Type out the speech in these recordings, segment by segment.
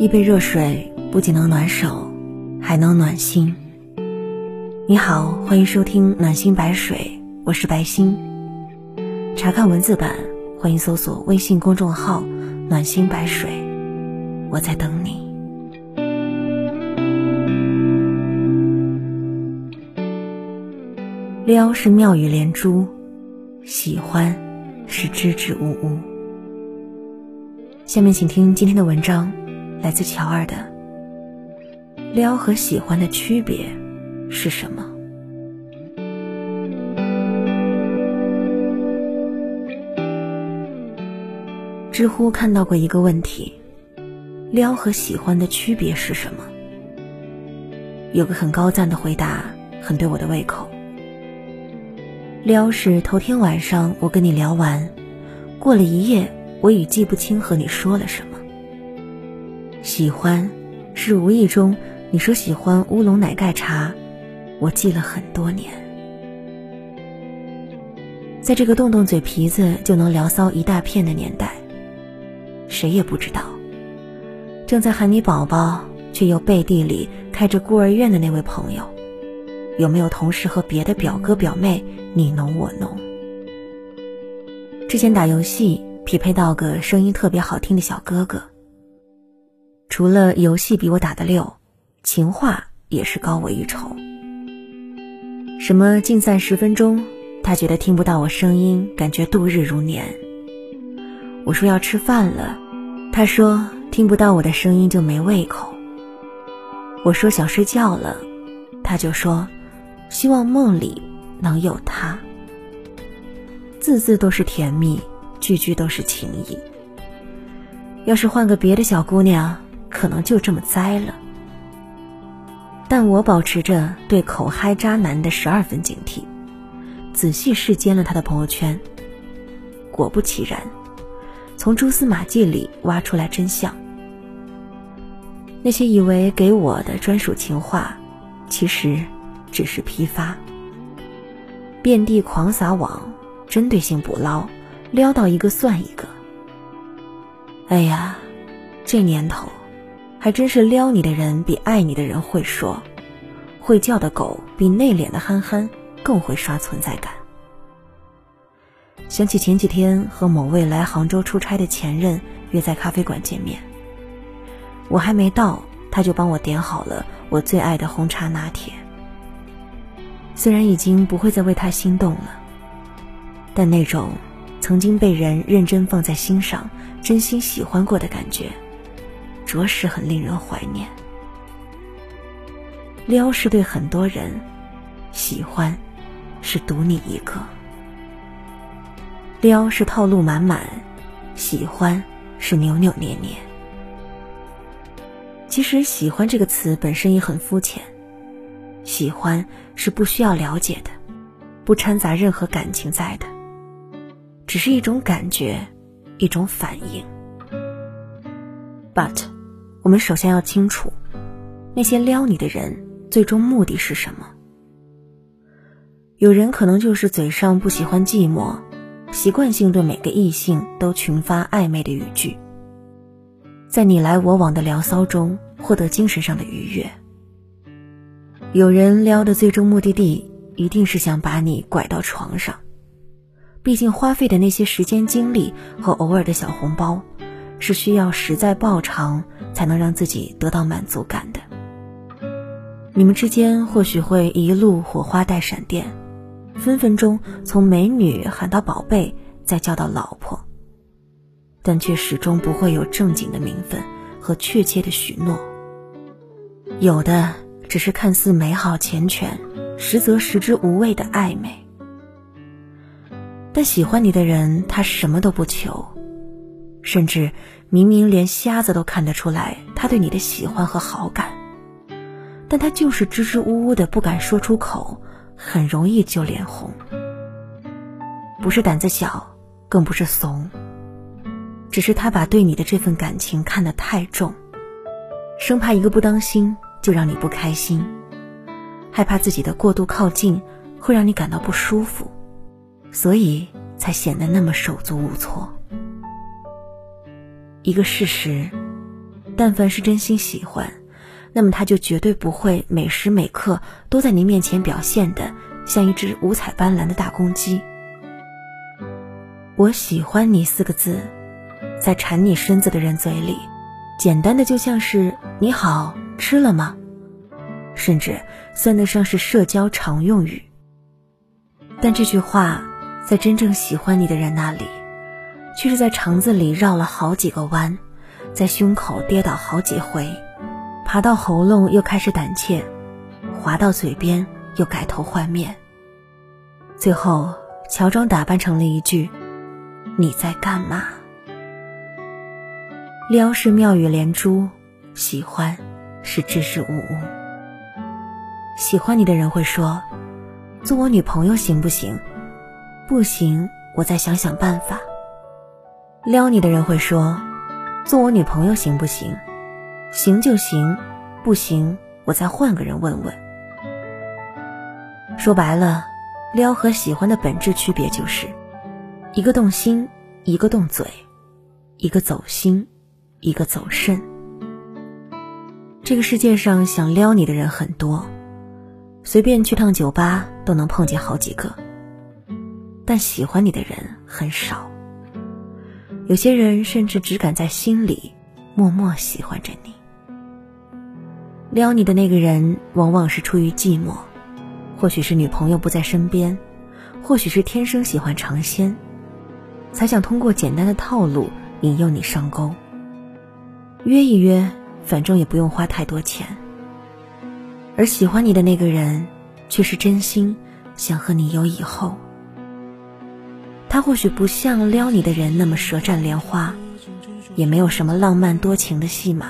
一杯热水不仅能暖手，还能暖心。你好，欢迎收听暖心白水，我是白心。查看文字版，欢迎搜索微信公众号暖心白水，我在等你。撩是妙语连珠，喜欢是支支吾吾。下面请听今天的文章，来自乔二的《撩和喜欢的区别是什么》。知乎看到过一个问题，撩和喜欢的区别是什么？有个很高赞的回答，很对我的胃口。撩是头天晚上我跟你聊完，过了一夜我已记不清和你说了什么。喜欢是无意中你说喜欢乌龙奶盖茶，我记了很多年。在这个动动嘴皮子就能聊骚一大片的年代，谁也不知道正在喊你宝宝却又背地里开着孤儿院的那位朋友，有没有同时和别的表哥表妹你侬我侬。之前打游戏匹配到个声音特别好听的小哥哥，除了游戏比我打得溜，情话也是高我一筹。什么竞赛10分钟，他觉得听不到我声音，感觉度日如年。我说要吃饭了，他说听不到我的声音就没胃口。我说想睡觉了，他就说希望梦里能有他。字字都是甜蜜，句句都是情意。要是换个别的小姑娘，可能就这么栽了。但我保持着对口嗨渣男的12分警惕，仔细视奸了他的朋友圈。果不其然，从蛛丝马迹里挖出来真相。那些以为给我的专属情话，其实只是批发。遍地狂撒网，针对性捕捞，撩到一个算一个。哎呀，这年头还真是撩你的人比爱你的人会说，会叫的狗比内敛的憨憨更会刷存在感。想起前几天和某位来杭州出差的前任约在咖啡馆见面，我还没到，他就帮我点好了我最爱的红茶拿铁。虽然已经不会再为他心动了，但那种曾经被人认真放在心上，真心喜欢过的感觉，着实很令人怀念。撩是对很多人，喜欢是独你一个。撩是套路满满，喜欢是扭扭捏捏。其实喜欢这个词本身也很肤浅，喜欢是不需要了解的，不掺杂任何感情在的，只是一种感觉，一种反应。 But 我们首先要清楚，那些撩你的人最终目的是什么。有人可能就是嘴上不喜欢寂寞，习惯性对每个异性都群发暧昧的语句，在你来我往的聊骚中获得精神上的愉悦。有人撩的最终目的地一定是想把你拐到床上，毕竟花费的那些时间精力和偶尔的小红包是需要实在报偿才能让自己得到满足感的。你们之间或许会一路火花带闪电，分分钟从美女喊到宝贝，再叫到老婆，但却始终不会有正经的名分和确切的许诺。有的只是看似美好缱绻，实则食之无味的暧昧。但喜欢你的人，他什么都不求，甚至明明连瞎子都看得出来他对你的喜欢和好感，但他就是支支吾吾的不敢说出口，很容易就脸红。不是胆子小，更不是怂，只是他把对你的这份感情看得太重，生怕一个不当心就让你不开心，害怕自己的过度靠近会让你感到不舒服，所以才显得那么手足无措。一个事实，但凡是真心喜欢，那么他就绝对不会每时每刻都在您面前表现的像一只五彩斑斓的大公鸡。我喜欢你四个字，在馋你身子的人嘴里，简单的就像是你好吃了吗，甚至算得上是社交常用语。但这句话在真正喜欢你的人那里，却是在肠子里绕了好几个弯，在胸口跌倒好几回，爬到喉咙又开始胆怯，滑到嘴边又改头换面，最后乔装打扮成了一句你在干嘛。撩是妙语连珠，喜欢是支支吾吾。喜欢你的人会说，做我女朋友行不行？不行，我再想想办法。撩你的人会说，做我女朋友行不行？行就行，不行我再换个人问问。说白了，撩和喜欢的本质区别就是一个动心，一个动嘴，一个走心，一个走肾。这个世界上想撩你的人很多，随便去趟酒吧都能碰见好几个，但喜欢你的人很少。有些人甚至只敢在心里默默喜欢着你。撩你的那个人往往是出于寂寞，或许是女朋友不在身边，或许是天生喜欢尝鲜，才想通过简单的套路引诱你上钩。约一约，反正也不用花太多钱。而喜欢你的那个人却是真心想和你有以后。他或许不像撩你的人那么舌战莲花，也没有什么浪漫多情的戏码，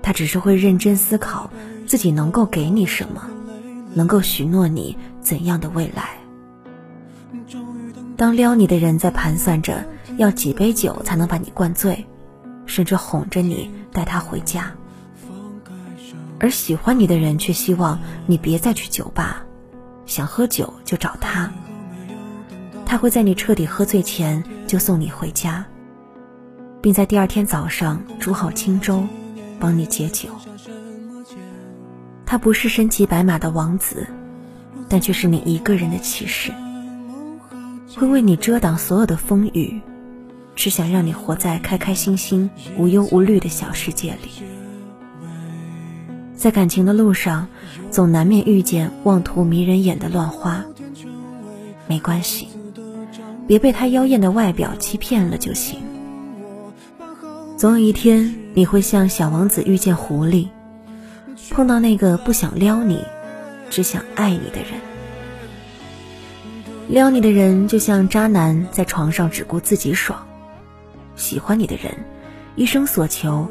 他只是会认真思考自己能够给你什么，能够许诺你怎样的未来。当撩你的人在盘算着要几杯酒才能把你灌醉，甚至哄着你带他回家，而喜欢你的人却希望你别再去酒吧，想喝酒就找他，他会在你彻底喝醉前就送你回家，并在第二天早上煮好清粥帮你解酒。他不是身骑白马的王子，但却是你一个人的骑士，会为你遮挡所有的风雨，只想让你活在开开心心无忧无虑的小世界里。在感情的路上，总难免遇见妄图迷人眼的乱花，没关系，别被他妖艳的外表欺骗了就行。总有一天你会像小王子遇见狐狸，碰到那个不想撩你只想爱你的人。撩你的人就像渣男在床上只顾自己爽，喜欢你的人一生所求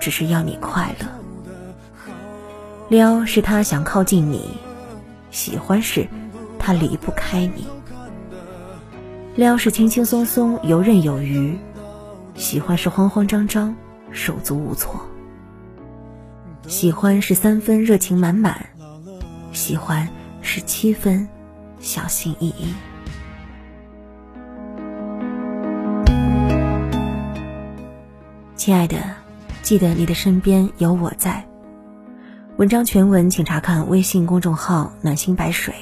只是要你快乐。撩是他想靠近你，喜欢是他离不开你。撩是轻轻松松游刃有余，喜欢是慌慌张张手足无措。喜欢是3分热情满满，喜欢是7分小心翼翼。亲爱的，记得你的身边有我在。文章全文请查看微信公众号暖心白水，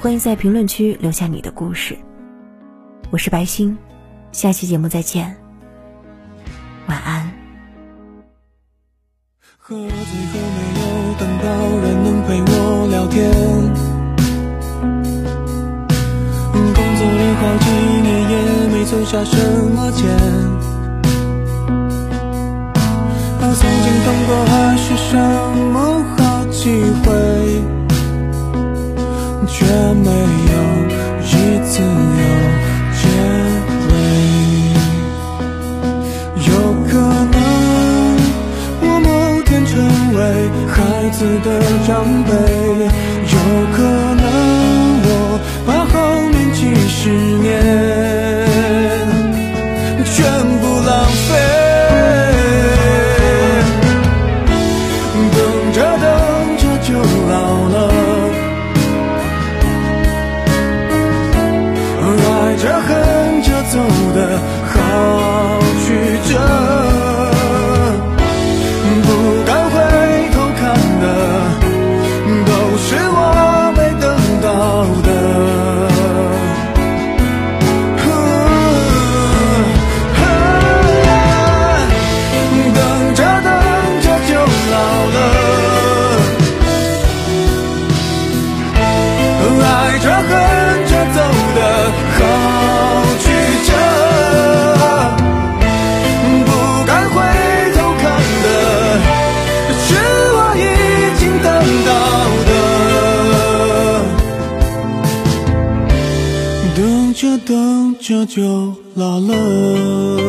欢迎在评论区留下你的故事。我是白星，下期节目再见，晚安。喝醉后没有等到人能陪我聊天，工作了好几年也没存下什么钱，曾经等过还是什么好机会，却没有一次有结尾。有可能我某天成为孩子的长辈，有可能我把后面几10年全部浪费。这横着走的好曲折。了。